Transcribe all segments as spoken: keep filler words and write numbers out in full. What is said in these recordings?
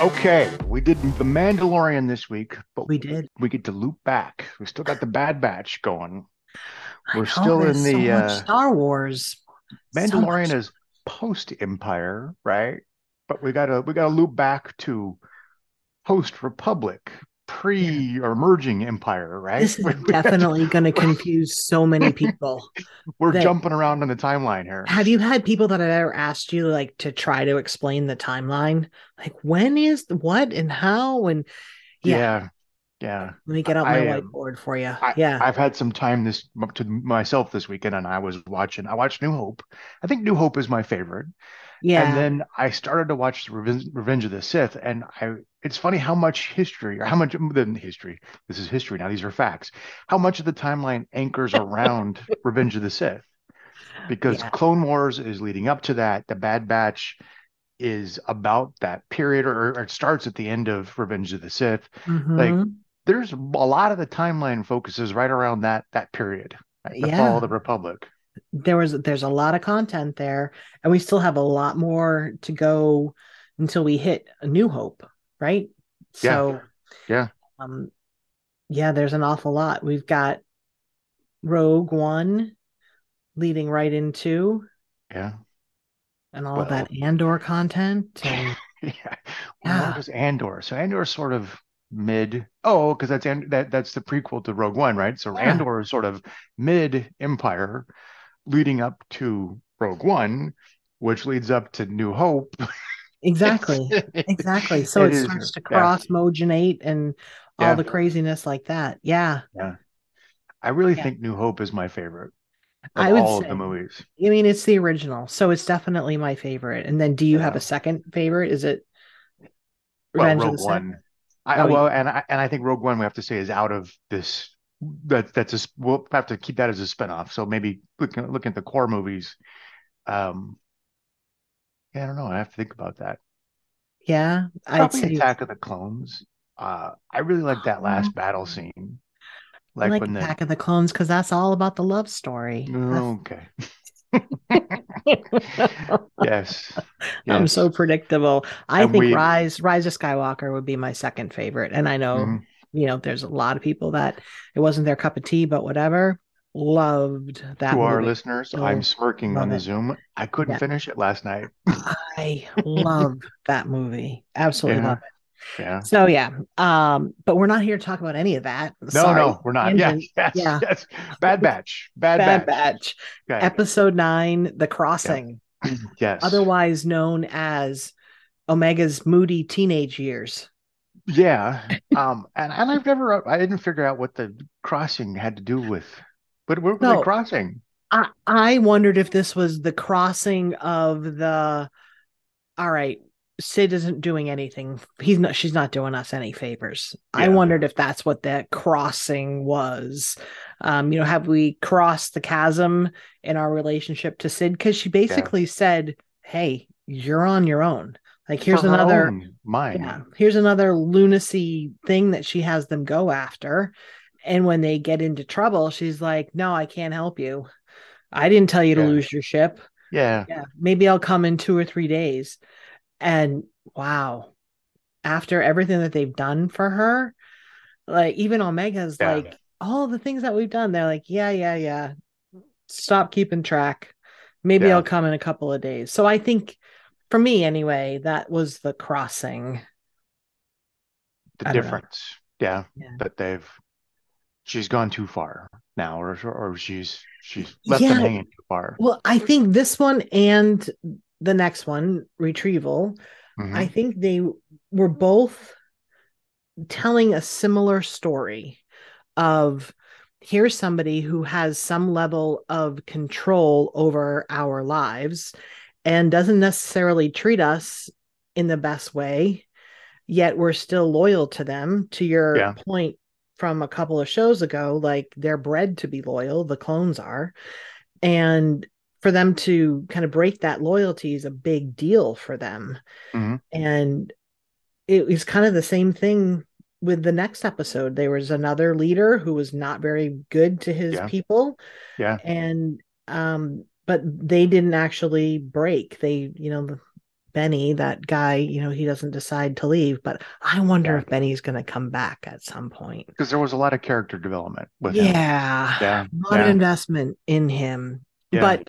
Okay, we did The Mandalorian this week, but we did. We get to loop back. We still got The Bad Batch going. We're know, still in the so uh, Star Wars. Mandalorian so is post Empire, right? But we gotta we gotta loop back to post Republic, pre yeah. or merging Empire, right? This is we, definitely we gotta, gonna confuse so many people. We're that, jumping around on the timeline here. Have you had people that have ever asked you like to try to explain the timeline? Like when is the what and how and yeah. yeah. Yeah. Let me get out my I, whiteboard for you. I, yeah. I've had some time this to myself this weekend, and I was watching, I watched New Hope. I think New Hope is my favorite. Yeah. And then I started to watch Revenge of the Sith, and I, it's funny how much history, or how much the history, this is history now, these are facts, how much of the timeline anchors around Revenge of the Sith. Because yeah. Clone Wars is leading up to that. The Bad Batch is about that period, or, or it starts at the end of Revenge of the Sith. Mm-hmm. Like, there's a lot of the timeline focuses right around that that period, right? The yeah. fall of the Republic. There was there's a lot of content there, and we still have a lot more to go until we hit A New Hope, right? So yeah, yeah, um, yeah there's an awful lot. We've got Rogue One leading right into yeah, and all well, that Andor content. And, yeah, yeah. Well, was Andor. So Andor sort of. Mid oh because that's that that's the prequel to Rogue One, right? So yeah. Andor is sort of mid Empire leading up to Rogue One, which leads up to New Hope. Exactly. Exactly. So it, it starts is, to cross yeah. mogenate and all yeah. the craziness like that. Yeah. Yeah. I really yeah. think New Hope is my favorite of I would all say, of the movies. I mean, it's the original, so it's definitely my favorite. And then do you yeah. have a second favorite? Is it Revenge well, Rogue of the One? Sith? I, well, and I and I think Rogue One, we have to say, is out of this. That that's a, we'll have to keep that as a spinoff. So maybe looking looking at the core movies, um, yeah, I don't know. I have to think about that. Yeah, I'd say Attack of the Clones. Uh, I really like that last battle scene. Like, I like when Attack the, of the Clones, because that's all about the love story. Okay. yes. yes I'm so predictable. I and think we, Rise Rise of Skywalker would be my second favorite, and I know mm-hmm. you know there's a lot of people that it wasn't their cup of tea, but whatever, loved that to movie. Our listeners so I'm smirking on it. The Zoom I couldn't yeah. finish it last night. I love that movie, absolutely yeah. love it. Yeah so yeah um but we're not here to talk about any of that. No Sorry. no we're not. Engine, yeah yes, yeah yes. Bad Batch. Bad, Bad Batch, Batch. Okay. Episode nine, The Crossing. Yeah. Yes. Otherwise known as Omega's moody teenage years. Yeah. Um and, and I've never I didn't figure out what the crossing had to do with but where was so, the crossing? I, I wondered if this was the crossing of the all right. Sid isn't doing anything. He's not, she's not doing us any favors. Yeah. I wondered if that's what that crossing was. Um, you know, have we crossed the chasm in our relationship to Sid? Because she basically yeah. said, hey, you're on your own. Like, here's For another, mine. Yeah, here's another lunacy thing that she has them go after. And when they get into trouble, she's like, no, I can't help you. I didn't tell you yeah. to lose your ship. Yeah. yeah. Maybe I'll come in two or three days. And wow, after everything that they've done for her, like even Omega's yeah. like all the things that we've done, they're like, yeah, yeah, yeah. Stop keeping track. Maybe yeah. I'll come in a couple of days. So I think for me anyway, that was the crossing. The difference. Yeah, yeah. That they've she's gone too far now, or or she's she's left yeah. them hanging too far. Well, I think this one and the next one, Retrieval, mm-hmm. I think they were both telling a similar story of here's somebody who has some level of control over our lives and doesn't necessarily treat us in the best way, yet we're still loyal to them. To your yeah. point from a couple of shows ago, like they're bred to be loyal, the clones are, and for them to kind of break that loyalty is a big deal for them. Mm-hmm. And it was kind of the same thing with the next episode. There was another leader who was not very good to his yeah. people. Yeah. And, um, but they didn't actually break. They, you know, Benny, that guy, you know, he doesn't decide to leave, but I wonder yeah. if Benny's going to come back at some point. Because there was a lot of character development with yeah. him. Yeah. A lot yeah. of investment in him. Yeah. But,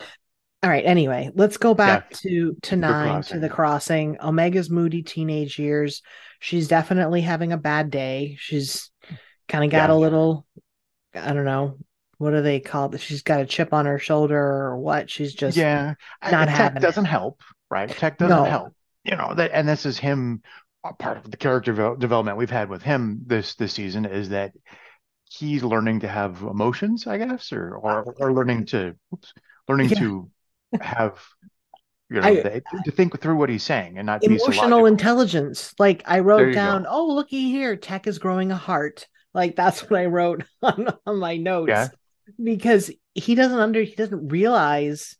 all right, anyway, let's go back yeah. to, to nine, to The Crossing. Omega's moody teenage years. She's definitely having a bad day. She's kind of got yeah. a little, I don't know, what do they call it? She's got a chip on her shoulder or what? She's just yeah. not having it. Tech doesn't help. Right, Tech doesn't no. help, you know. That, and this is him. Part of the character ve- development we've had with him this this season is that he's learning to have emotions, I guess, or or, or learning to oops, learning yeah. to have, you know, I, the, to think through what he's saying and not emotional intelligence. Like I wrote down, go. oh looky here, Tech is growing a heart. Like that's what I wrote on, on my notes yeah. because he doesn't under he doesn't realize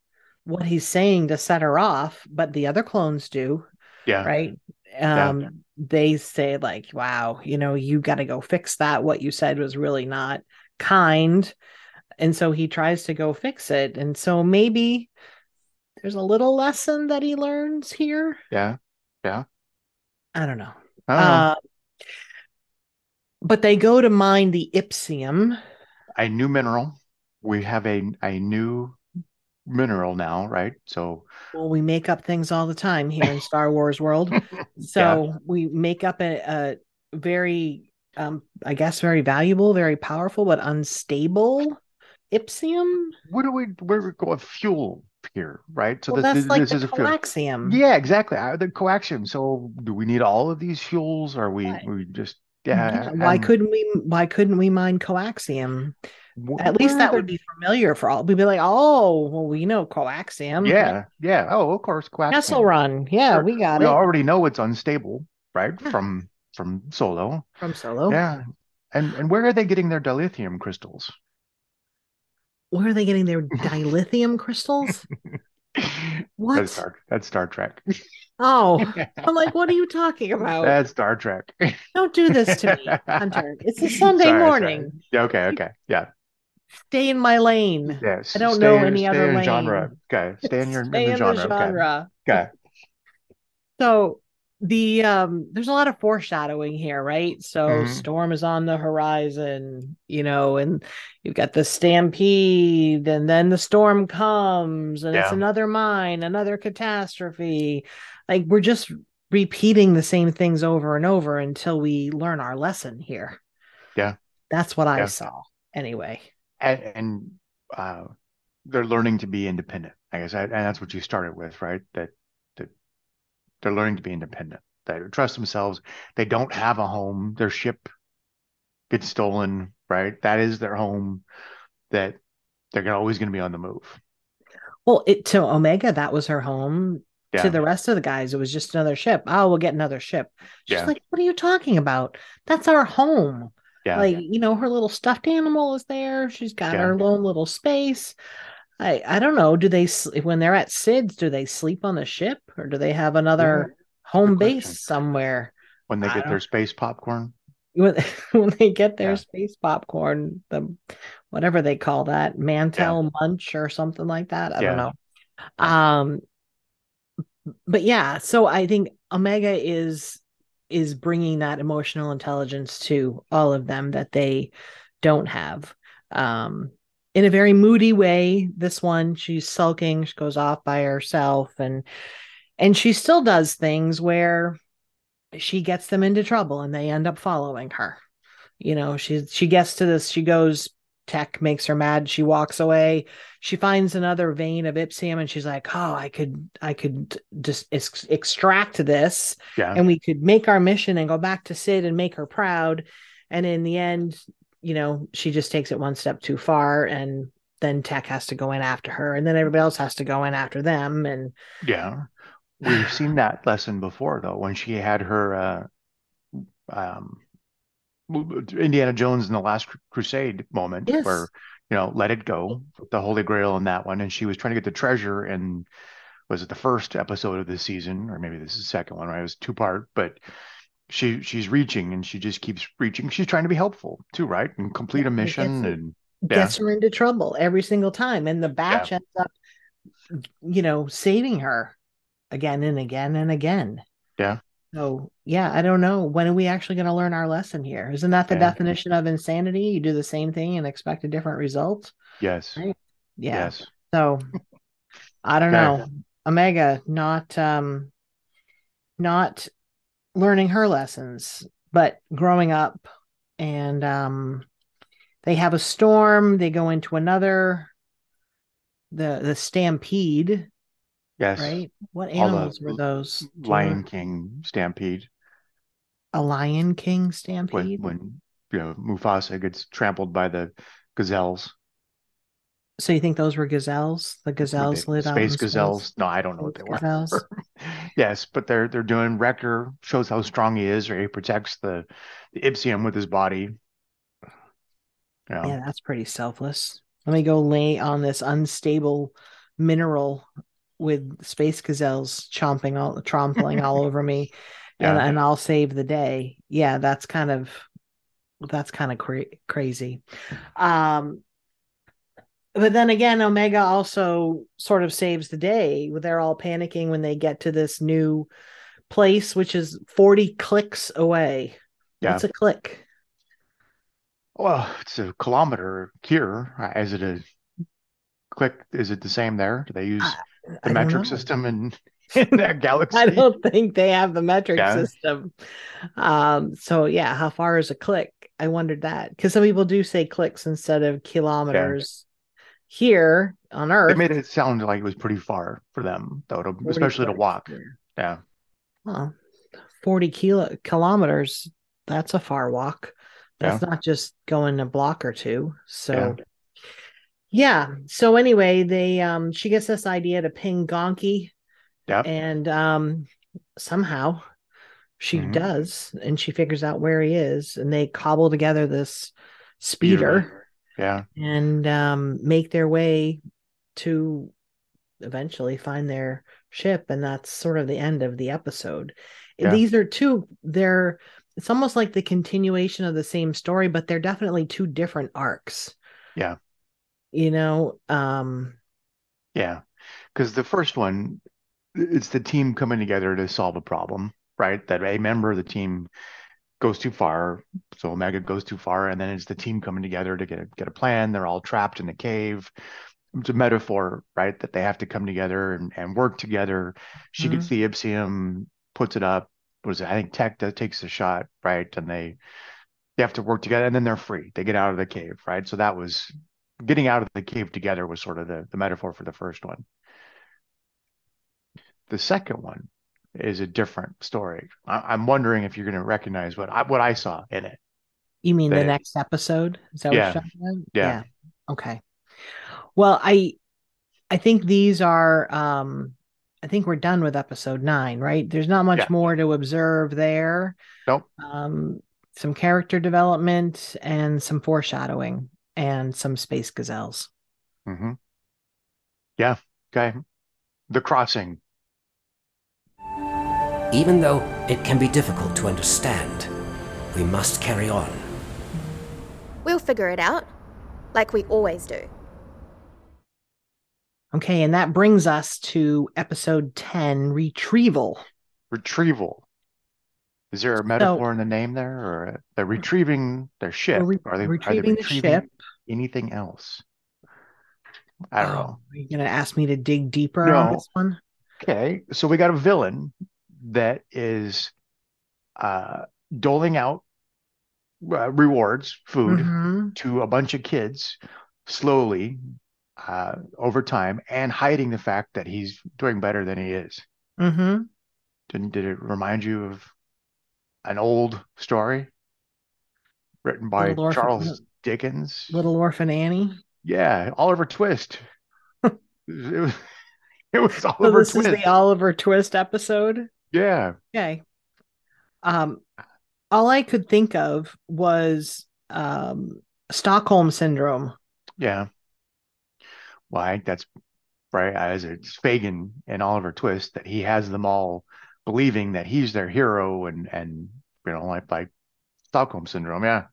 what he's saying to set her off, but the other clones do. Yeah. Right. Um, yeah. They say like, wow, you know, you got to go fix that. What you said was really not kind. And so he tries to go fix it. And so maybe there's a little lesson that he learns here. Yeah. Yeah. I don't know. I don't uh, know. But they go to mine the Ipsium. A new mineral. We have a, a new mineral now, right? So well, we make up things all the time here in Star Wars world. So yeah. we make up a, a very um I guess very valuable, very powerful, but unstable Ipsium. What do we we're going fuel here, right? So well, this, that's this, like this the is coaxium. A fuel. Yeah, exactly. The coaxium. So do we need all of these fuels? Or are we right. we just yeah, why I'm, couldn't we why couldn't we mine coaxium? At least that would be familiar for all. We'd be like, oh, well, we know coaxium. Yeah, yeah. Oh, of course, coaxium. Kessel Run. Yeah, sure. we got we it. We already know it's unstable, right? Yeah. From from Solo. From Solo. Yeah. And and where are they getting their dilithium crystals? Where are they getting their dilithium crystals? What? That's Star, that's Star Trek. Oh, I'm like, what are you talking about? That's Star Trek. Don't do this to me, Hunter. It's a Sunday sorry, morning. Sorry. Yeah. Okay. Okay. Yeah. Stay in my lane. Yes. I don't stay know in, any stay other in lane. Genre. Okay. Stay in your stay in the genre. The genre. Okay. okay. So the um, there's a lot of foreshadowing here, right? So mm-hmm. Storm is on the horizon, you know, and you've got the stampede, and then the storm comes, and yeah. it's another mine, another catastrophe. Like we're just repeating the same things over and over until we learn our lesson here. Yeah, that's what I yeah. saw anyway. And, and uh, they're learning to be independent, I guess, I, and that's what you started with, right? That that they're learning to be independent. They trust themselves. They don't have a home. Their ship gets stolen, right? That is their home. That they're always going to be on the move. Well, it to Omega, that was her home. Yeah. To the rest of the guys, it was just another ship. Oh, we'll get another ship. She's yeah. like, what are you talking about? That's our home. Yeah. Like, you know, her little stuffed animal is there. She's got yeah. her own little space. I, I don't know. Do they, when they're at Sid's, do they sleep on the ship or do they have another yeah. home Good base question. Somewhere? When they I get don't... their space popcorn? When, when they get their yeah. space popcorn, the whatever they call that, mantel yeah. munch or something like that. I yeah. don't know. Um, But yeah, so I think Omega is is bringing that emotional intelligence to all of them that they don't have. Um, in a very moody way, this one, she's sulking, she goes off by herself, and and she still does things where she gets them into trouble and they end up following her. You know, she she gets to this, she goes, Tech makes her mad, she walks away, she finds another vein of Ipsium and she's like, oh, I could I could just ex- extract this yeah. and we could make our mission and go back to Sid and make her proud. And in the end, you know, she just takes it one step too far, and then Tech has to go in after her, and then everybody else has to go in after them. And yeah, we've seen that lesson before though, when she had her uh um Indiana Jones in the Last Crusade moment, yes. where, you know, let it go, the Holy Grail in that one, and she was trying to get the treasure. And was it the first episode of this season, or maybe this is the second one? Right, it was two part, but she she's reaching and she just keeps reaching. She's trying to be helpful too, right? And complete yeah, a mission, gets, and yeah. gets her into trouble every single time. And the batch yeah. ends up, you know, saving her. again and again and again. Yeah. So yeah, I don't know. When are we actually going to learn our lesson here? Isn't that the yeah. definition of insanity? You do the same thing and expect a different result. Yes. Right? Yeah. Yes. So I don't know. Omega not um not learning her lessons, but growing up, and um they have a storm, they go into another, the the stampede. Yes. Right? What animals were those? Lion King stampede. A Lion King stampede? When, when you know, Mufasa gets trampled by the gazelles. So you think those were gazelles? The gazelles lit on space gazelles? No, I don't know what they were. Yes, but they're they're doing Wrecker. Shows how strong he is, or he protects the, the Ipsium with his body. Yeah. yeah, that's pretty selfless. Let me go lay on this unstable mineral with space gazelles chomping all trompling all over me, yeah. and, and I'll save the day. Yeah, that's kind of that's kind of cra- crazy. Um. But then again, Omega also sort of saves the day. They're all panicking when they get to this new place, which is forty clicks away. Yeah. What's a click? Well, it's a kilometer here. Is it a click? Is it the same there? Do they use I, the I metric system in, in that galaxy? I don't think they have the metric yeah. system. Um, so yeah, how far is a click? I wondered that, because some people do say clicks instead of kilometers. Yeah. Here on Earth, it made it sound like it was pretty far for them, though, to, especially to walk. Yeah, well, forty kilo kilometers. That's a far walk. That's yeah. not just going a block or two. So, yeah. yeah. So anyway, they um, she gets this idea to ping Gonky, yeah, and um, somehow she mm-hmm. does, and she figures out where he is, and they cobble together this speeder. Speeder. Yeah, and um, make their way to eventually find their ship, and that's sort of the end of the episode. Yeah. These are two; they're it's almost like the continuation of the same story, but they're definitely two different arcs. Yeah, you know. Um, yeah, because the first one, it's the team coming together to solve a problem, right? That a member of the team goes too far, so Omega goes too far, and then it's the team coming together to get a, get a plan. They're all trapped in a cave. It's a metaphor, right, that they have to come together and, and work together. She mm-hmm. gets the Ipsium, puts it up. What is it? I think Tech that takes the shot, right? And they they have to work together, and then they're free. They get out of the cave, right? So that was getting out of the cave together was sort of the, the metaphor for the first one. The second one is a different story. I, I'm wondering if you're going to recognize what I, what I saw in it. You mean that the next episode? Is that yeah, what you're talking about? Yeah. yeah. Okay. Well, I I think these are, um, I think we're done with episode nine, right? There's not much yeah. more to observe there. Nope. Um, some character development and some foreshadowing and some space gazelles. Mm-hmm. Yeah. Okay. The Crossing. Even though it can be difficult to understand, we must carry on. We'll figure it out, like we always do. Okay, and that brings us to episode ten, Retrieval. Retrieval. Is there a metaphor so, in the name there? Or they're retrieving their ship? Re- are, they, retrieving are they retrieving the ship? Anything else? I don't oh, know. Are you going to ask me to dig deeper no. on this one? Okay, so we got a villain that is uh, doling out uh, rewards, food, mm-hmm. to a bunch of kids slowly uh, over time, and hiding the fact that he's doing better than he is. Mm-hmm. Didn't, did it remind you of an old story written by Little Charles Orphan, Dickens? Little Orphan Annie? Yeah, Oliver Twist. it, was, it was Oliver so this Twist. This is the Oliver Twist episode? Yeah. Okay. Um, all I could think of was um, Stockholm syndrome. Yeah. Well, I think that's right. As it's Fagin and Oliver Twist, that he has them all believing that he's their hero, and and you know, like like Stockholm syndrome. Yeah.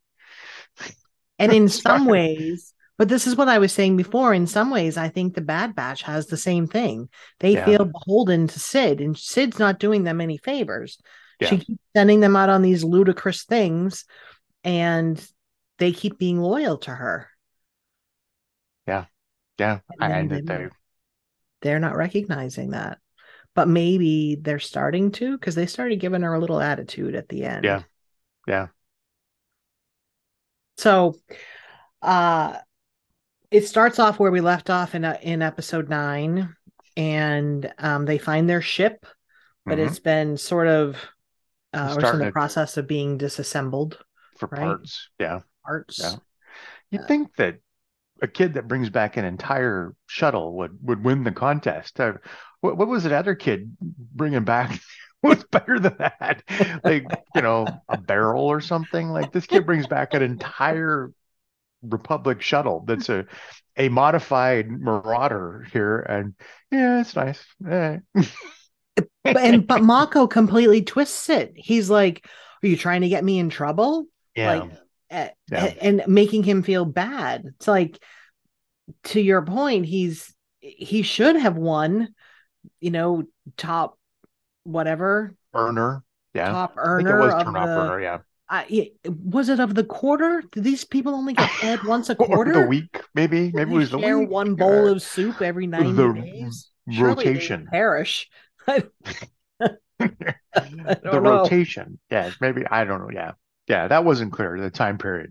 And in some ways, But this is what I was saying before. In some ways, I think the Bad Batch has the same thing. They yeah. feel beholden to Sid, and Sid's not doing them any favors. Yeah. She keeps sending them out on these ludicrous things, and they keep being loyal to her. Yeah. Yeah. And I, they, they, they're not recognizing that. But maybe they're starting to, because they started giving her a little attitude at the end. Yeah. Yeah. So uh, it starts off where we left off in a, in episode nine, and um, they find their ship, but mm-hmm. it's been sort of uh, or it's in the process of being disassembled. For right? parts. Yeah. Parts. Yeah. You'd uh, think that a kid that brings back an entire shuttle would, would win the contest. Uh, what, what was that other kid bringing back? What's better than that? Like, you know, a barrel or something. Like, this kid brings back an entire Republic shuttle that's a a modified Marauder here, and yeah, it's nice. Yeah. and but Mako completely twists it. He's like, "Are you trying to get me in trouble?" Yeah, like, yeah. and making him feel bad. It's like, to your point, he's he should have won. You know, top. Whatever earner, yeah, top earner. I think it was turn off earner, yeah. Uh, was it of the quarter? Did these people only get fed once a quarter? Or the week, maybe. Maybe it was the share week. One bowl uh, of soup every ninety the days. Rotation perish. the know. rotation, yeah. Maybe I don't know. Yeah, yeah. That wasn't clear. The time period.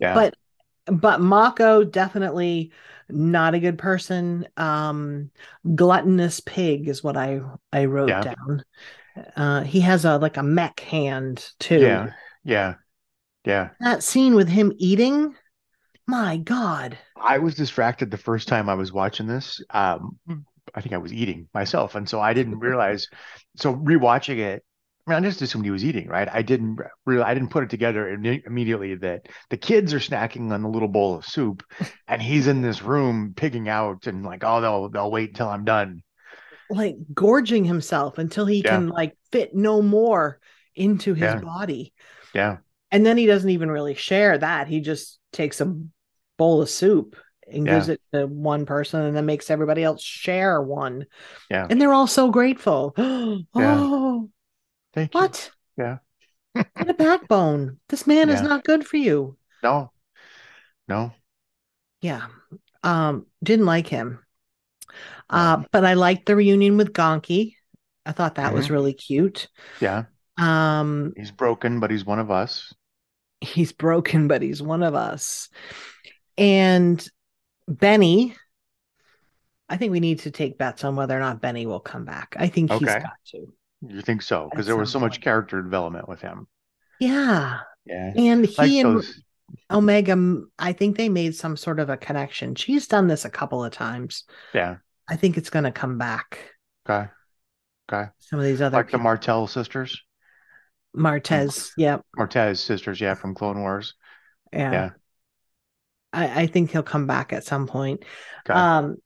Yeah. But but Mako definitely. Not a good person. Um, gluttonous pig is what I, I wrote yeah. down. Uh, he has a like a mech hand too. Yeah, yeah, yeah. That scene with him eating, my God. I was distracted the first time I was watching this. Um, I think I was eating myself, and so I didn't realize. So rewatching it, I mean, I just assumed he was eating, right? I didn't really, I didn't put it together Im- immediately that the kids are snacking on the little bowl of soup, and he's in this room pigging out and like, oh, they'll they'll wait until I'm done, like gorging himself until he yeah. can like fit no more into his yeah. body. Yeah, and then he doesn't even really share that. He just takes a bowl of soup and yeah. gives it to one person, and then makes everybody else share one. Yeah, and they're all so grateful. oh. Yeah. Thank what? You. Yeah. What a backbone. This man yeah. is not good for you. No. No. Yeah. Um, didn't like him. Uh, yeah. But I liked the reunion with Gonky. I thought that mm-hmm. was really cute. Yeah. Um, he's broken, but he's one of us. He's broken, but he's one of us. And Benny, I think we need to take bets on whether or not Benny will come back. I think okay. he's got to. You think so? Because there was so much character development with him. Yeah. Yeah. And he and Omega, I think they made some sort of a connection. She's done this a couple of times. Yeah. I think it's going to come back. Okay. Okay. Some of these other. Like the Martez sisters? Martez. Yeah. Martez sisters. Yeah. From Clone Wars. Yeah. Yeah. I, I think he'll come back at some point. Okay. Um,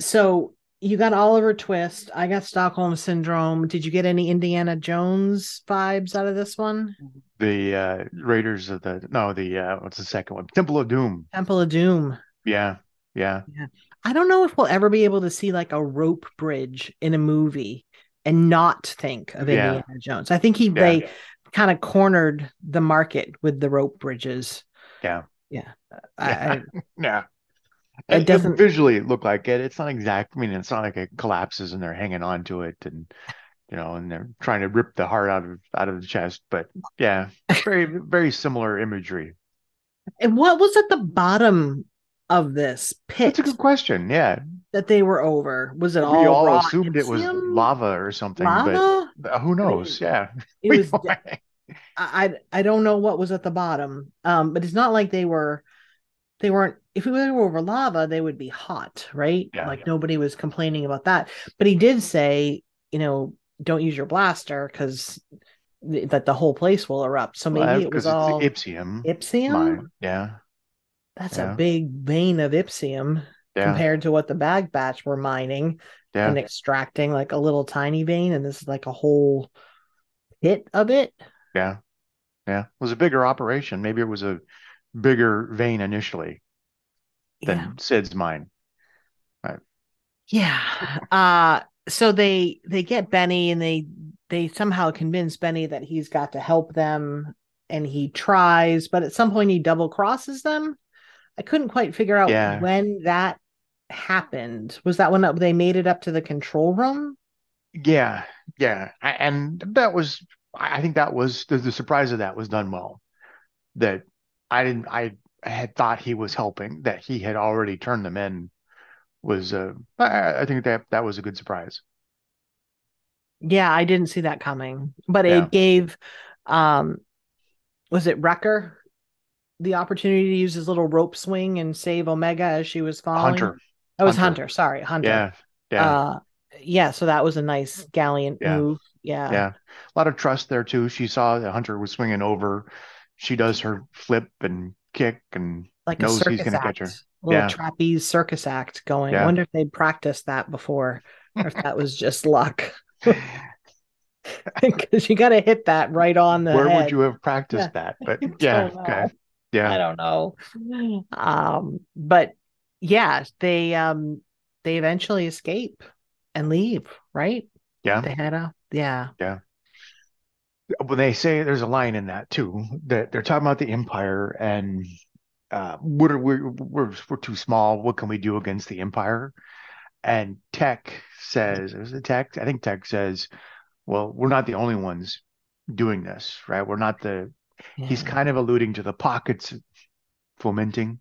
so. You got Oliver Twist. I got Stockholm Syndrome. Did you get any Indiana Jones vibes out of this one? The uh, Raiders of the... No, the... Uh, what's the second one? Temple of Doom. Temple of Doom. Yeah. Yeah. Yeah. I don't know if we'll ever be able to see like a rope bridge in a movie and not think of yeah. Indiana Jones. I think he yeah. they yeah. kind of cornered the market with the rope bridges. Yeah. Yeah. I, yeah. I, yeah. It, it doesn't visually look like it. It's not exact. I mean, it's not like it collapses and they're hanging on to it, and you know, and they're trying to rip the heart out of out of the chest. But yeah, very very similar imagery. And what was at the bottom of this pit? That's a good question. Yeah, that they were over. Was it we all? We all assumed Ipsium? It was lava or something. Lava? But who knows? I mean, yeah, it we was. De- I I don't know what was at the bottom. Um, but it's not like they were. They weren't. If we were over lava, they would be hot, right? Yeah, like yeah. nobody was complaining about that. But he did say, you know, don't use your blaster because th- that the whole place will erupt. So maybe well, it was all Ipsium. Ipsium? Mine. Yeah. That's yeah. a big vein of Ipsium yeah. compared to what the Bad Batch were mining yeah. and extracting, like a little tiny vein. And this is like a whole hit of it. Yeah. Yeah. It was a bigger operation. Maybe it was a bigger vein initially. than yeah. Sid's mind. Right. Yeah. Uh, so they they get Benny, and they they somehow convince Benny that he's got to help them, and he tries, but at some point he double crosses them. I couldn't quite figure out yeah. when that happened. Was that when they made it up to the control room? Yeah, yeah, I, and that was. I think that was the, the surprise of that was done well. That I didn't. I had thought he was helping. That he had already turned them in was. Uh, I, I think that that was a good surprise. Yeah, I didn't see that coming, but yeah. it gave. Um, was it Wrecker? The opportunity to use his little rope swing and save Omega as she was falling. Hunter. That was Hunter. Hunter. Sorry, Hunter. Yeah. Yeah. Uh, yeah. So that was a nice gallant yeah. move. Yeah. Yeah. A lot of trust there too. She saw that Hunter was swinging over. She does her flip and kick and like knows he's going to catch her. Little yeah. trapeze circus act going. Yeah. I wonder if they'd practiced that before, or if that was just luck. Because you got to hit that right on the. Where head. Would you have practiced yeah. that? But yeah. Okay. Yeah. I don't know. Um, but yeah, they um they eventually escape and leave, right? Yeah. They had a yeah. Yeah. When they say there's a line in that too, that they're talking about the Empire and uh what are we we're we're too small, what can we do against the Empire? And Tech says, is it Tech? I think Tech says, well, we're not the only ones doing this, right? We're not the Yeah. He's kind of alluding to the pockets fomenting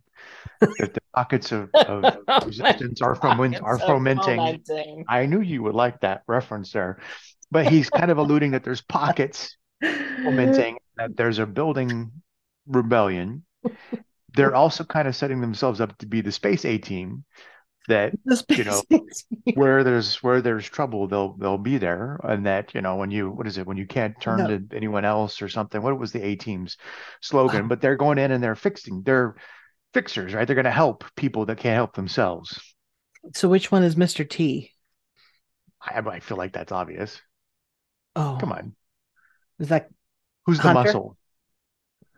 that the pockets of, of resistance are, foment, are fomenting. fomenting. I knew you would like that reference there, but he's kind of alluding that there's pockets fomenting, that there's a building rebellion. They're also kind of setting themselves up to be the space A team that, you know, where there's, where there's trouble, they'll, they'll be there. And that, you know, when you, what is it? When you can't turn no. to anyone else or something, what was the A team's slogan, wow. but they're going in and they're fixing they're fixers, right? They're going to help people that can't help themselves. So which one is Mister T? I, I feel like that's obvious. Oh, come on. Is that who's Hunter? The muscle?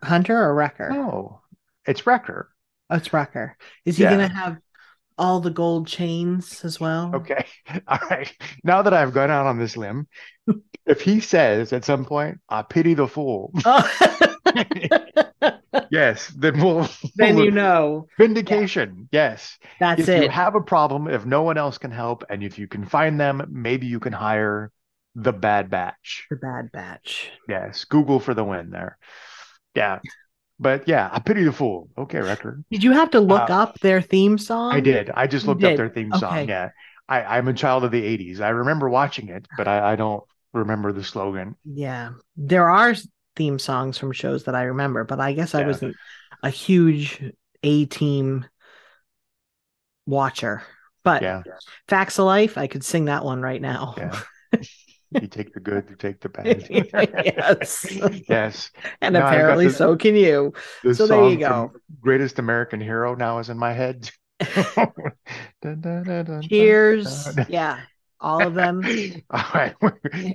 Hunter or Wrecker? No, it's Wrecker. Oh, it's Wrecker. Is he yeah. going to have all the gold chains as well? Okay. All right. Now that I've gone out on this limb, if he says at some point, I pity the fool. Oh. yes. Then we'll. Then we'll, you know. Vindication. Yeah. Yes. That's if it. If you have a problem, if no one else can help, and if you can find them, maybe you can hire the Bad Batch. The Bad Batch. Yes. Google for the win there. Yeah. But yeah, I pity the fool. Okay, Wrecker. Did you have to look uh, up their theme song? I did. I just looked up their theme okay. song. Yeah. I, I'm a child of the eighties. I remember watching it, but I, I don't remember the slogan. Yeah. There are theme songs from shows that I remember, but I guess yeah. I wasn't a huge A-team watcher. But yeah. Facts of Life, I could sing that one right now. Yeah. You take the good, you take the bad. yes. Yes. And now apparently the, so can you. So there you go. Greatest American Hero now is in my head. dun, dun, dun, dun, Cheers. Dun, dun. Yeah. All of them. All right.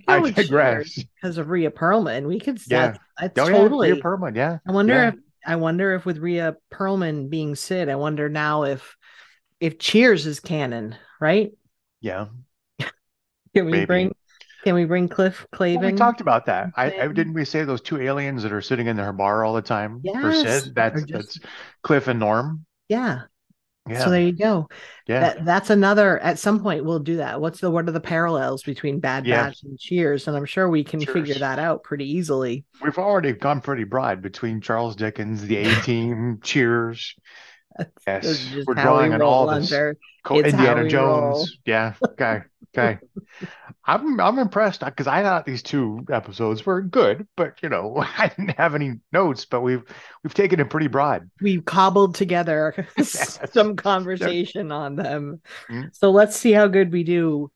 I digress. Because of Rhea Perlman. We could yeah. that's, that's oh, totally yeah, Rhea Perlman, yeah. I wonder yeah. if I wonder if with Rhea Perlman being Sid, I wonder now if if Cheers is canon, right? Yeah. can we Maybe. bring Can we bring Cliff Clavin? Well, we talked about that. I, I didn't we say those two aliens that are sitting in their bar all the time? Yes. For Sid? That's, just... that's Cliff and Norm. Yeah. Yeah. So there you go. Yeah. That, that's another, at some point we'll do that. What's the, what are the parallels between Bad yeah. Batch and Cheers? And I'm sure we can Cheers. figure that out pretty easily. We've already gone pretty broad between Charles Dickens, the A-Team, Cheers. That's, yes. We're drawing we on all under. This. Co- Indiana Jones. Roll. Yeah. Okay. Okay. I'm I'm impressed because I thought these two episodes were good, but you know, I didn't have any notes, but we've we've taken it pretty broad. We've cobbled together yes. some conversation yeah. on them. Mm-hmm. So let's see how good we do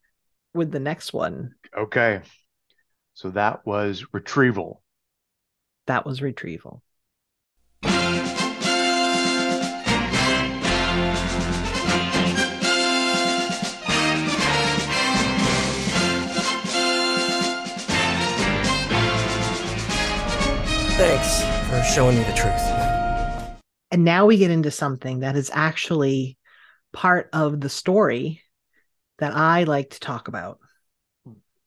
with the next one. Okay. So that was Retrieval. That was Retrieval. Thanks for showing me the truth. And now we get into something that is actually part of the story that I like to talk about.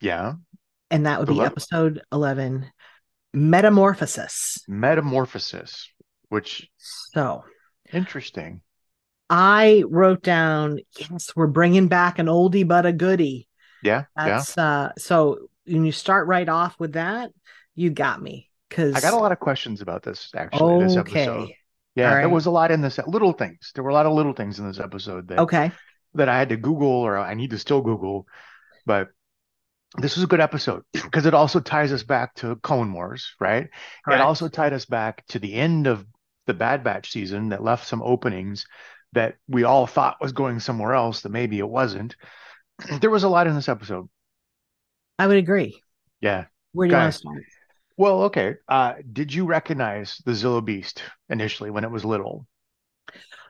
Yeah. And that would be eleven. Episode eleven, Metamorphosis. Metamorphosis, which... So. Interesting. I wrote down, yes, we're bringing back an oldie but a goodie. Yeah. That's, yeah. Uh, so when you start right off with that, you got me. Cause... I got a lot of questions about this, actually, okay. This episode. Yeah, right. There was a lot in this. Little things. There were a lot of little things in this episode that, okay. that I had to Google, or I need to still Google. But... This was a good episode because it also ties us back to Clone Wars, right? Correct. It also tied us back to the end of the Bad Batch season that left some openings that we all thought was going somewhere else that maybe it wasn't. There was a lot in this episode. I would agree. Yeah. Where do you want to start? Well, okay. Uh, did you recognize the Zillo Beast initially when it was little?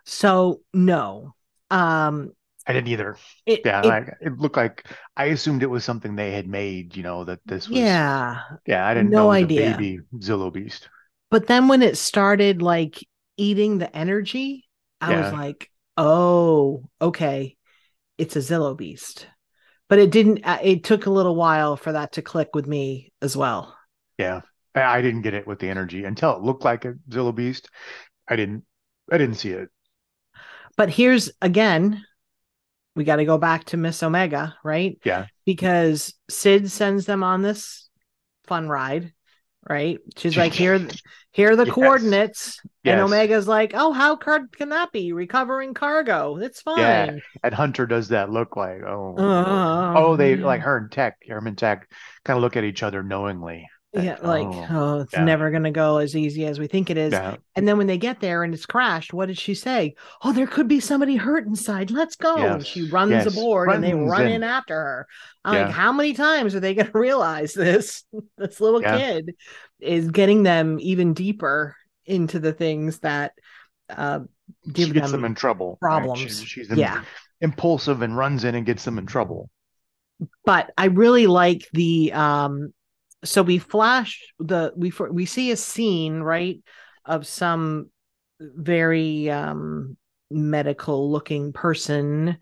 So, no. Um I didn't either. It, yeah, it, like, it looked like I assumed it was something they had made. You know that this was. Yeah. Yeah, I didn't no know idea. The baby Zillo Beast. But then when it started like eating the energy, I yeah. was like, "Oh, okay, it's a Zillo Beast." But it didn't. It took a little while for that to click with me as well. Yeah, I didn't get it with the energy until it looked like a Zillo Beast. I didn't. I didn't see it. But here's again. We got to go back to Miss Omega, right? Yeah. Because Sid sends them on this fun ride, right? She's like, here, here are the yes. coordinates. Yes. And Omega's like, oh, how card can that be? Recovering cargo. It's fine. Yeah. And Hunter does that look like, oh. Uh, oh, they yeah. like her and Tech, Herman and Tech kind of look at each other knowingly. That, yeah. Like, oh, oh it's yeah. never going to go as easy as we think it is. Yeah. And then when they get there and it's crashed, what did she say? Oh, there could be somebody hurt inside. Let's go. Yes. She runs yes. aboard runs and they run in, in after her. I'm yeah. like, how many times are they going to realize this? This little yeah. kid is getting them even deeper into the things that uh, give she gets them, them in trouble. Problems. Right? She, she's yeah. impulsive and runs in and gets them in trouble. But I really like the... Um, So we flash the we we see a scene, right, of some very um, medical looking person,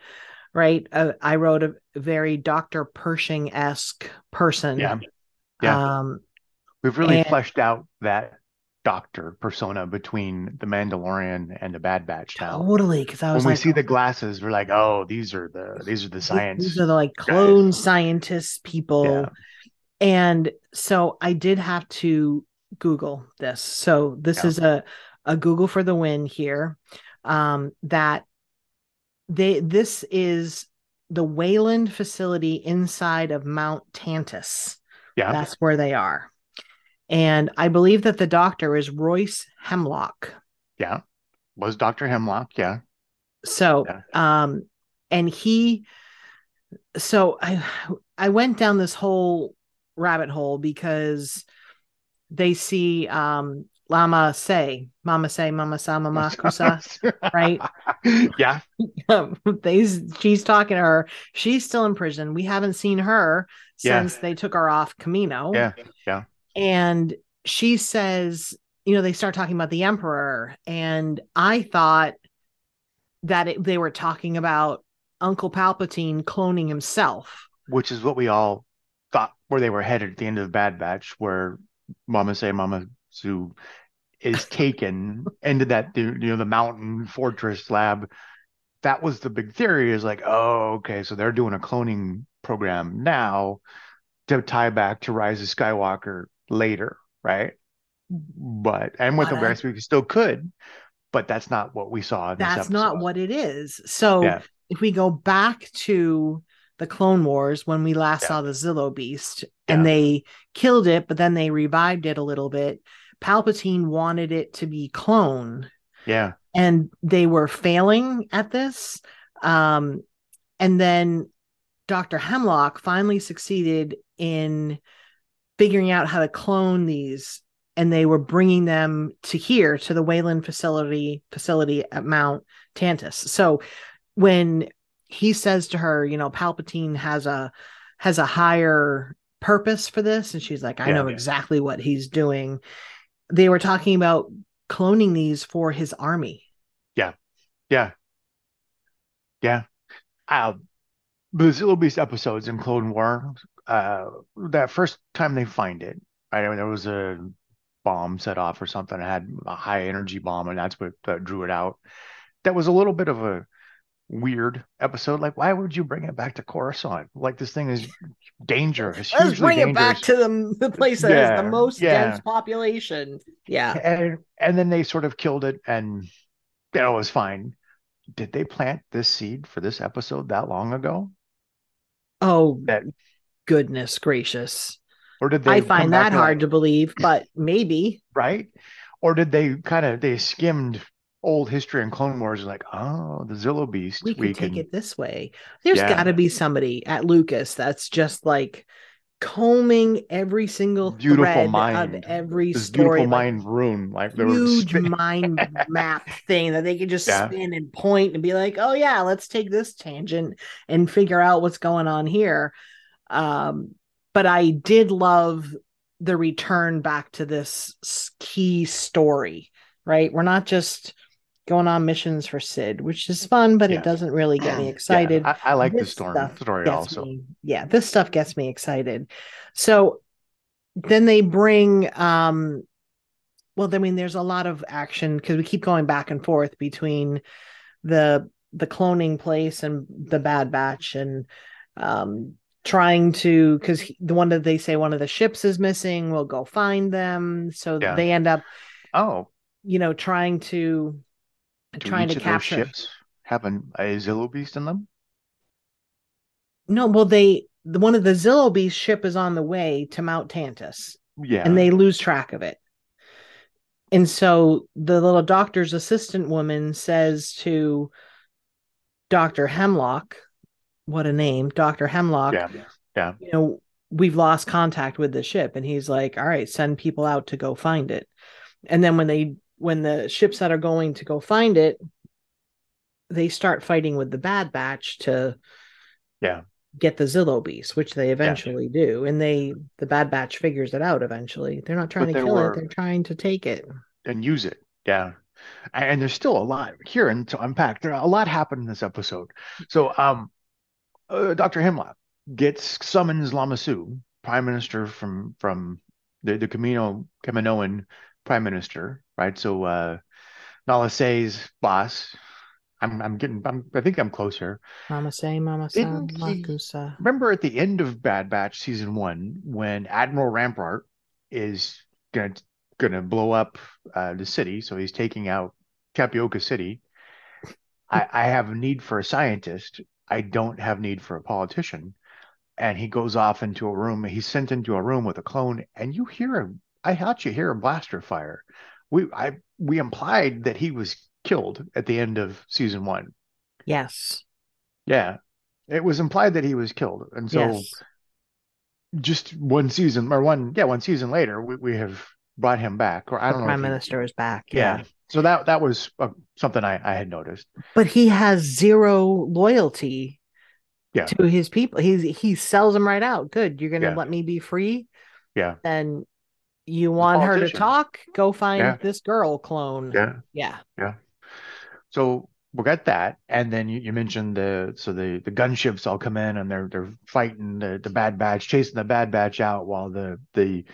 right? Uh, I wrote a very Doctor Pershing-esque person. Yeah, yeah. Um, We've really and, fleshed out that doctor persona between the Mandalorian and the Bad Batch. Now. Totally, because I was when like, we see oh. the glasses, we're like, oh, these are the these are the science. These are the like clone guys. Scientists people. Yeah. And so I did have to Google this. So this yeah. is a, a Google for the win here. Um, that they this is the Wayland facility inside of Mount Tantiss. Yeah, that's where they are. And I believe that the doctor is Royce Hemlock. Yeah, was Doctor Hemlock. Yeah. So, yeah. um, and he. So I I went down this whole. Rabbit hole because they see um Lama say Mama say Mama sa Mama kusa right yeah they she's talking to her, she's still in prison, we haven't seen her yeah. since they took her off Camino yeah yeah and she says, you know, they start talking about the Emperor, and I thought that it, they were talking about Uncle Palpatine cloning himself, which is what we all thought where they were headed at the end of the Bad Batch, where Mama Say Mama Sue is taken into that, you know, the mountain fortress lab. That was the big theory, is like, oh, okay, so they're doing a cloning program now to tie back to Rise of Skywalker later, right? But, and with the rest, we still could, but that's not what we saw. In that's this not what it is. So yeah. if we go back to the Clone Wars, when we last yeah. saw the Zillo Beast, yeah. and they killed it, but then they revived it a little bit. Palpatine wanted it to be clone. Yeah. And they were failing at this. Um, and then Doctor Hemlock finally succeeded in figuring out how to clone these, and they were bringing them to here, to the Wayland facility facility at Mount Tantiss. So when he says to her, you know, Palpatine has a has a higher purpose for this. And she's like, I yeah, know yeah. exactly what he's doing. They were talking about cloning these for his army. Yeah. Yeah. Yeah. Um, the Zillo Beast episodes in Clone War, uh, that first time they find it, right? I mean, there was a bomb set off or something. It had a high energy bomb, and that's what uh, drew it out. That was a little bit of a weird episode. Like, why would you bring it back to Coruscant? Like, this thing is dangerous. Let's bring dangerous. it back to the, the place that yeah, has the most yeah. dense population. Yeah. And, and then they sort of killed it, and you know, it was fine. Did they plant this seed for this episode that long ago? Oh, that, goodness gracious. Or did they? I find that hard to believe, but maybe. Right? Or did they kind of, they skimmed old history and Clone Wars, like, oh, the Zillo Beast. We can we take can... it this way. There's yeah. got to be somebody at Lucas that's just like combing every single beautiful thread mind. of every this story. Beautiful like, mind room. Like there huge was mind map thing that they could just yeah. spin and point and be like, oh yeah, let's take this tangent and figure out what's going on here. Um, but I did love the return back to this key story, right? We're not just going on missions for Sid, which is fun, but yeah. it doesn't really get me excited. Yeah, I, I like this the story also. Me, yeah, this stuff gets me excited. So then they bring, um, well, I mean, there's a lot of action because we keep going back and forth between the the cloning place and the Bad Batch, and um, trying to, because the one that they say one of the ships is missing, we'll go find them. So yeah. they end up, oh, you know, trying to. Do trying each to of capture those ships have an, a Zillo Beast in them? No, well, they the, one of the Zillo Beast ship is on the way to Mount Tantiss, yeah, and they lose track of it. And so the little doctor's assistant woman says to Doctor Hemlock, "What a name, Doctor Hemlock! Yeah, yeah. You know, we've lost contact with the ship," and he's like, "All right, send people out to go find it." And then when they When the ships that are going to go find it, they start fighting with the Bad Batch to yeah. get the Zillo Beast, which they eventually yeah. do. And they the Bad Batch figures it out eventually. They're not trying but to kill were, it. They're trying to take it. And use it. Yeah. And there's still a lot here and to unpack. There, a lot happened in this episode. So um, uh, Doctor Hemlock gets summons Lamassu, Prime Minister from, from the, the Kamino, Kaminoan Prime Minister. Right, so uh, Nala Say's boss. I'm, I'm getting. I'm, I think I'm close here. Mama Say, Mama Say, Makusa. Remember at the end of Bad Batch season one, when Admiral Rampart is gonna gonna blow up uh, the city, so he's taking out Tapioca City. I, I have a need for a scientist. I don't have need for a politician. And he goes off into a room. He's sent into a room with a clone, and you hear a. I thought you hear a blaster fire. We I we implied that he was killed at the end of season one. Yes. Yeah. It was implied that he was killed. And so yes. just one season or one yeah, one season later we, we have brought him back. Or I don't the know. Prime Minister he, is back. Yeah. yeah. So that that was uh, something I, I had noticed. But he has zero loyalty yeah. to his people. He's he sells them right out. Good. You're gonna yeah. let me be free? Yeah. And you want her to talk? Go find yeah. this girl clone. Yeah. Yeah. Yeah. So we got that. And then you, you mentioned the so the, the gunships all come in and they're they're fighting the, the Bad Batch, chasing the Bad Batch out while the the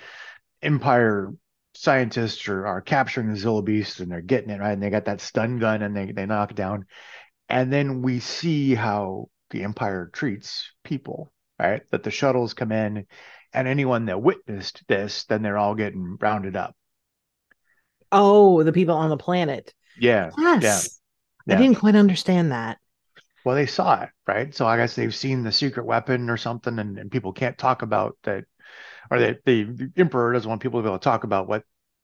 Empire scientists are, are capturing the Zillo Beast and they're getting it right. And they got that stun gun and they, they knock it down. And then we see how the Empire treats people, right? That the shuttles come in. And anyone that witnessed this, then they're all getting rounded up. Oh, the people on the planet. Yeah. Yes. Yeah, I yeah. didn't quite understand that. Well, they saw it, right? So I guess they've seen the secret weapon or something, and, and people can't talk about that. Or that the, the Emperor doesn't want people to be able to talk about what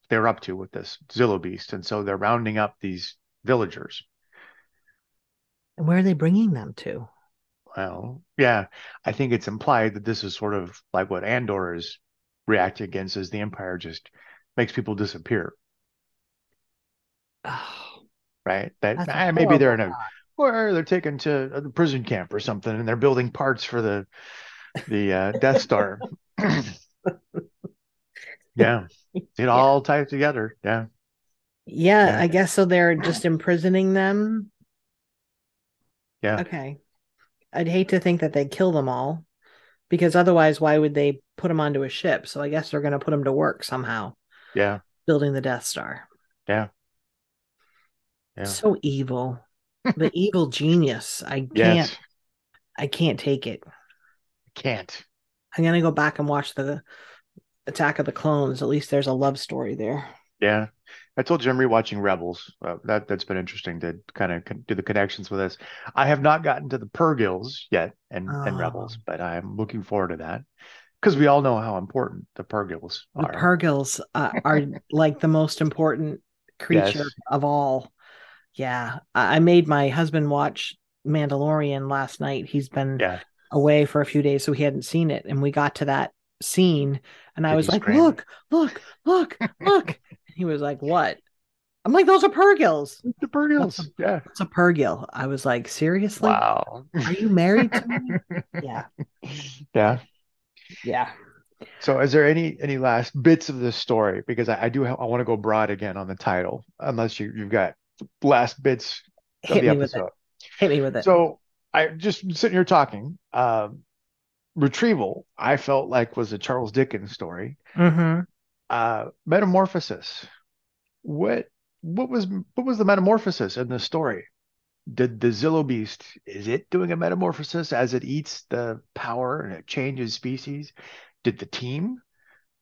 they're up to with this Zillo Beast. And so they're rounding up these villagers. And where are they bringing them to? Well, yeah, I think it's implied that this is sort of like what Andor is reacting against, is the Empire just makes people disappear. Oh, right? That ah, maybe they're in a or they're taken to a prison camp or something, and they're building parts for the the uh, Death Star. yeah, it yeah. all ties together. Yeah, Yeah, yeah, I guess so. They're just imprisoning them. Yeah. Okay. I'd hate to think that they kill them all, because otherwise, why would they put them onto a ship? So I guess they're going to put them to work somehow. Yeah. Building the Death Star. Yeah. Yeah. So evil. The evil genius. I can't. Yes. I can't take it. I can't. I'm going to go back and watch the Attack of the Clones. At least there's a love story there. Yeah. I told Jim rewatching Rebels. Uh, that that's been interesting to kind of con- do the connections with this. I have not gotten to the Purrgils yet and, oh. and Rebels, but I'm looking forward to that because we all know how important the Purrgils are. The Purrgils uh, are like the most important creature yes. of all. Yeah, I-, I made my husband watch Mandalorian last night. He's been yeah. away for a few days, so he hadn't seen it, and we got to that scene, and I Did was like, scream? "Look, look, look, look." He was like, "What?" I'm like, "Those are Purrgils." The Purrgils. What's a, yeah. It's a Purrgil. I was like, "Seriously? Wow. Are you married to me?" Yeah. Yeah. Yeah. So is there any any last bits of this story? Because I, I do have, I want to go broad again on the title, unless you, you've got last bits of Hit the episode. Hit me with it. So I just sitting here talking. Um, Retrieval, I felt like was a Charles Dickens story. Mm-hmm. Uh, metamorphosis. What what was what was the metamorphosis in this story? Did the Zillo Beast, is it doing a metamorphosis as it eats the power and it changes species? Did the team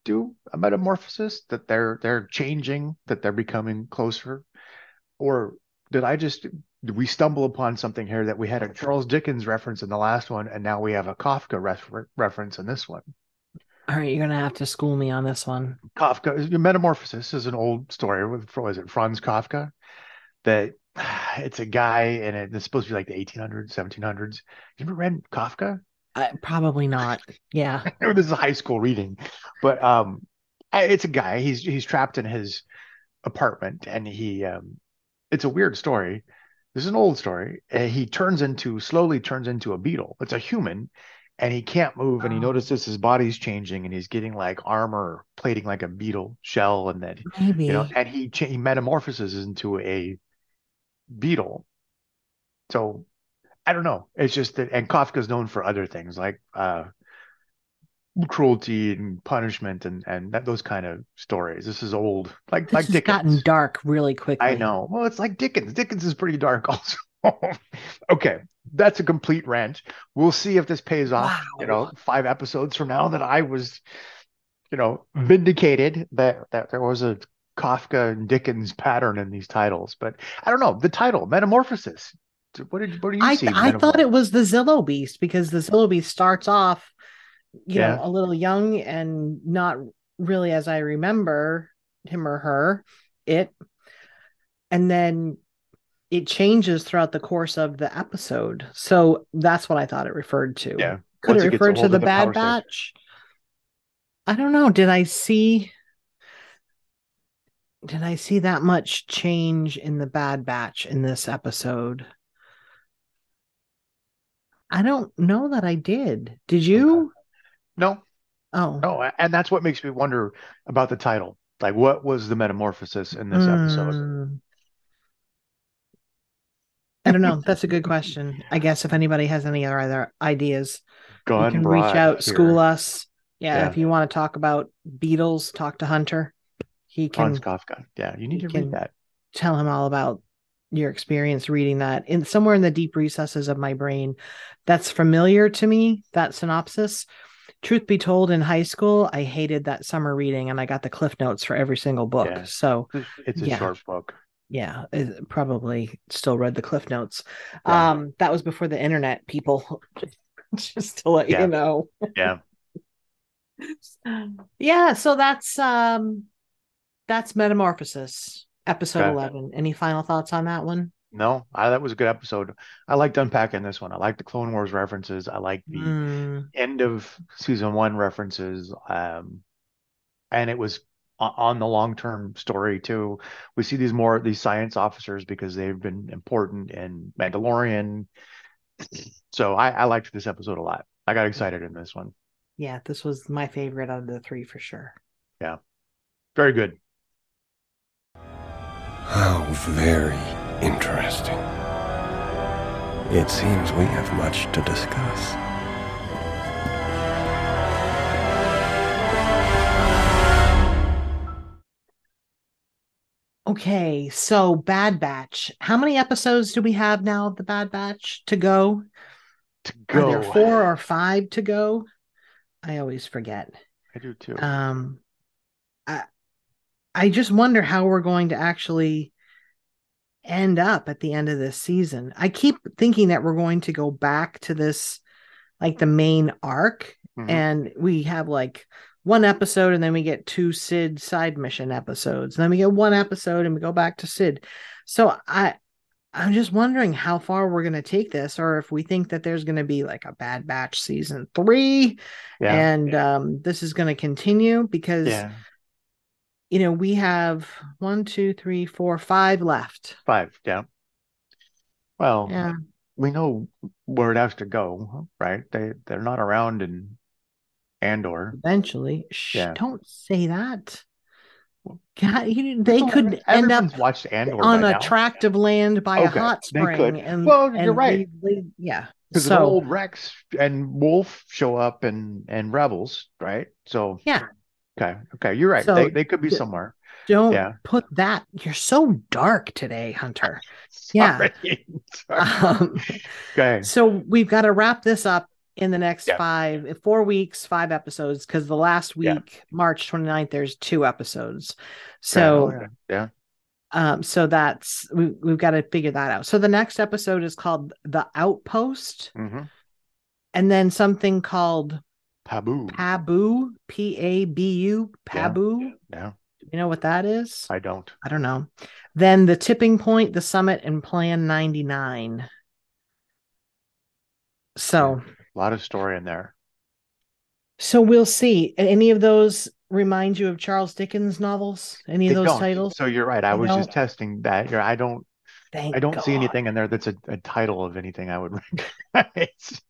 do a metamorphosis that they're they're changing, that they're becoming closer? Or did I just did we stumble upon something here that we had a Charles Dickens reference in the last one, and now we have a Kafka refer- reference in this one? All right, you're gonna have to school me on this one. Kafka, Metamorphosis is an old story with, what is it, Franz Kafka? That it's a guy, and it, it's supposed to be like the eighteen hundreds, seventeen hundreds. You ever read Kafka? Uh, probably not. Yeah, this is high school reading, but um, it's a guy. He's he's trapped in his apartment, and he um, it's a weird story. This is an old story. And he turns into slowly turns into a beetle. It's a human. And he can't move, and he notices his body's changing, and he's getting like armor plating like a beetle shell, and that Maybe. you know, and he, he metamorphoses into a beetle. So I don't know. It's just that, and Kafka's known for other things like uh, cruelty and punishment, and and that, those kind of stories. This is old, like this like has Dickens. Gotten dark really quickly. I know. Well, it's like Dickens. Dickens is pretty dark also. Okay, that's a complete rant. We'll see if this pays off. Wow. You know, five episodes from now, that I was, you know, vindicated that that there was a Kafka and Dickens pattern in these titles. But I don't know the title, Metamorphosis. What did what do you I, see? I thought it was the Zillo Beast, because the Zillo Beast starts off, you yeah. know, a little young and not really as I remember him or her. It, and then. It changes throughout the course of the episode. So that's what I thought it referred to. Yeah. Could Once it refer to the, the Bad Batch? I don't know. Did I see did I see that much change in the Bad Batch in this episode? I don't know that I did. Did you? No. Oh. No, and that's what makes me wonder about the title. Like, what was the metamorphosis in this mm. episode? I don't know. That's a good question. I guess if anybody has any other ideas, Go you can reach out, here. school us. Yeah, yeah, if you want to talk about Beatles, talk to Hunter. He can. Franz Kafka. Yeah, you need to read that. Tell him all about your experience reading that. In somewhere in the deep recesses of my brain, that's familiar to me. That synopsis. Truth be told, in high school, I hated that summer reading, and I got the Cliff Notes for every single book. Yeah. So it's a yeah. short book. Yeah, it probably still read the Cliff Notes. Yeah. Um, that was before the internet, people. Just to let yeah. you know. Yeah. Yeah. So that's um, that's Metamorphosis, episode okay. eleven. Any final thoughts on that one? No, I, that was a good episode. I liked unpacking this one. I liked the Clone Wars references. I liked the mm. end of season one references. Um, and it was. On the long-term story too, we see these more these science officers because they've been important in Mandalorian. So I, I liked this episode a lot. I got excited in this one. Yeah, this was my favorite out of the three for sure. Yeah, very good. How very interesting. It seems we have much to discuss. Okay, so Bad Batch. How many episodes do we have now of The Bad Batch to go? To go. Are there four or five to go? I always forget. I do too. Um, I, I just wonder how we're going to actually end up at the end of this season. I keep thinking that we're going to go back to this, like the main arc, mm-hmm. and we have like one episode and then we get two Sid side mission episodes. And then we get one episode and we go back to Sid. So I, I'm just wondering how far we're going to take this, or if we think that there's going to be like a Bad Batch season three yeah, and yeah. Um, this is going to continue because, yeah. you know, we have one, two, three, four, five left. Five. Yeah. Well, yeah. we know where it has to go, right? They, they're not around and, Andor eventually. Shh, yeah. Don't say that. God, you, they well, could end up watched Andor on a now. tract of land by okay. a hot spring. And well, and you're right. They, they, yeah, because so, old Rex and Wolf show up and and Rebels, right? So yeah. Okay, okay, you're right. So they they could be d- somewhere. Don't yeah. put that. You're so dark today, Hunter. Sorry. Yeah. Sorry. Um, okay. So we've got to wrap this up. In the next yeah. five, four weeks, five episodes, because the last week, yeah. March twenty-ninth, there's two episodes. So, yeah. yeah. Um, so that's, we, we've got to figure that out. So the next episode is called The Outpost. Mm-hmm. And then something called Pabu. Pabu, P A B U, Pabu. Yeah. yeah. You know what that is? I don't. I don't know. Then The Tipping Point, The Summit, and Plan ninety-nine. So... a lot of story in there. So we'll see. Any of those remind you of Charles Dickens novels? Any they of those don't. titles? So you're right. I they was don't. just testing that. I don't Thank I don't God. see anything in there that's a, a title of anything I would recognize.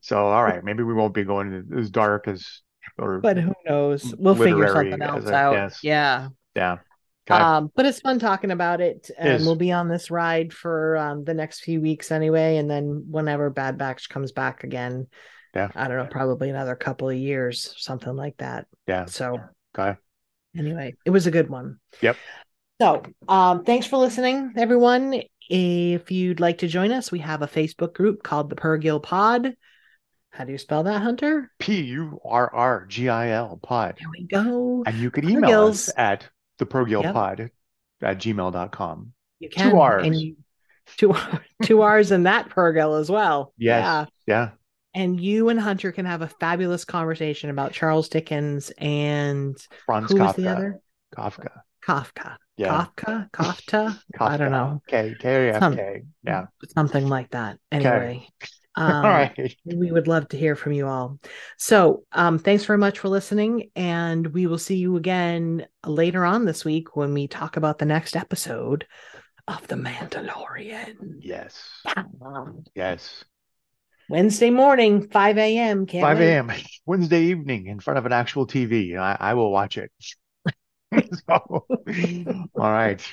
So all right, maybe we won't be going as dark as or but who knows? We'll figure something else a, out. Yes. Yeah. Yeah. Okay. Um, but it's fun talking about it, and um, we'll be on this ride for um, the next few weeks anyway. And then whenever Bad Batch comes back again, yeah. I don't know, probably another couple of years, something like that. Yeah. So okay. Anyway, it was a good one. Yep. So um, thanks for listening, everyone. If you'd like to join us, we have a Facebook group called the Purrgil Pod. How do you spell that, Hunter? P U R R G I L Pod. There we go. And you could email Purrgils. us at The Purrgil Pod yep. at gmail dot com. You can. Two R's. And you, two, two R's in that Purrgil as well. Yes. Yeah. Yeah. And you and Hunter can have a fabulous conversation about Charles Dickens and Franz who Kafka. Was the other? Kafka. Kafka. Yeah. Kafka? Kafta? Kafka. I don't know. K. K. Yeah. Something like that. Anyway. Okay. Um, all right. We would love to hear from you all. So um, thanks very much for listening. And we will see you again later on this week when we talk about the next episode of The Mandalorian. Yes. Um, yes. Wednesday morning, five a.m. Can't five a.m. Wednesday evening in front of an actual T V. I, I will watch it. So, all right.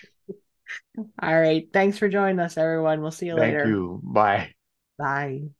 All right. Thanks for joining us, everyone. We'll see you Thank later. Thank you. Bye. Bye.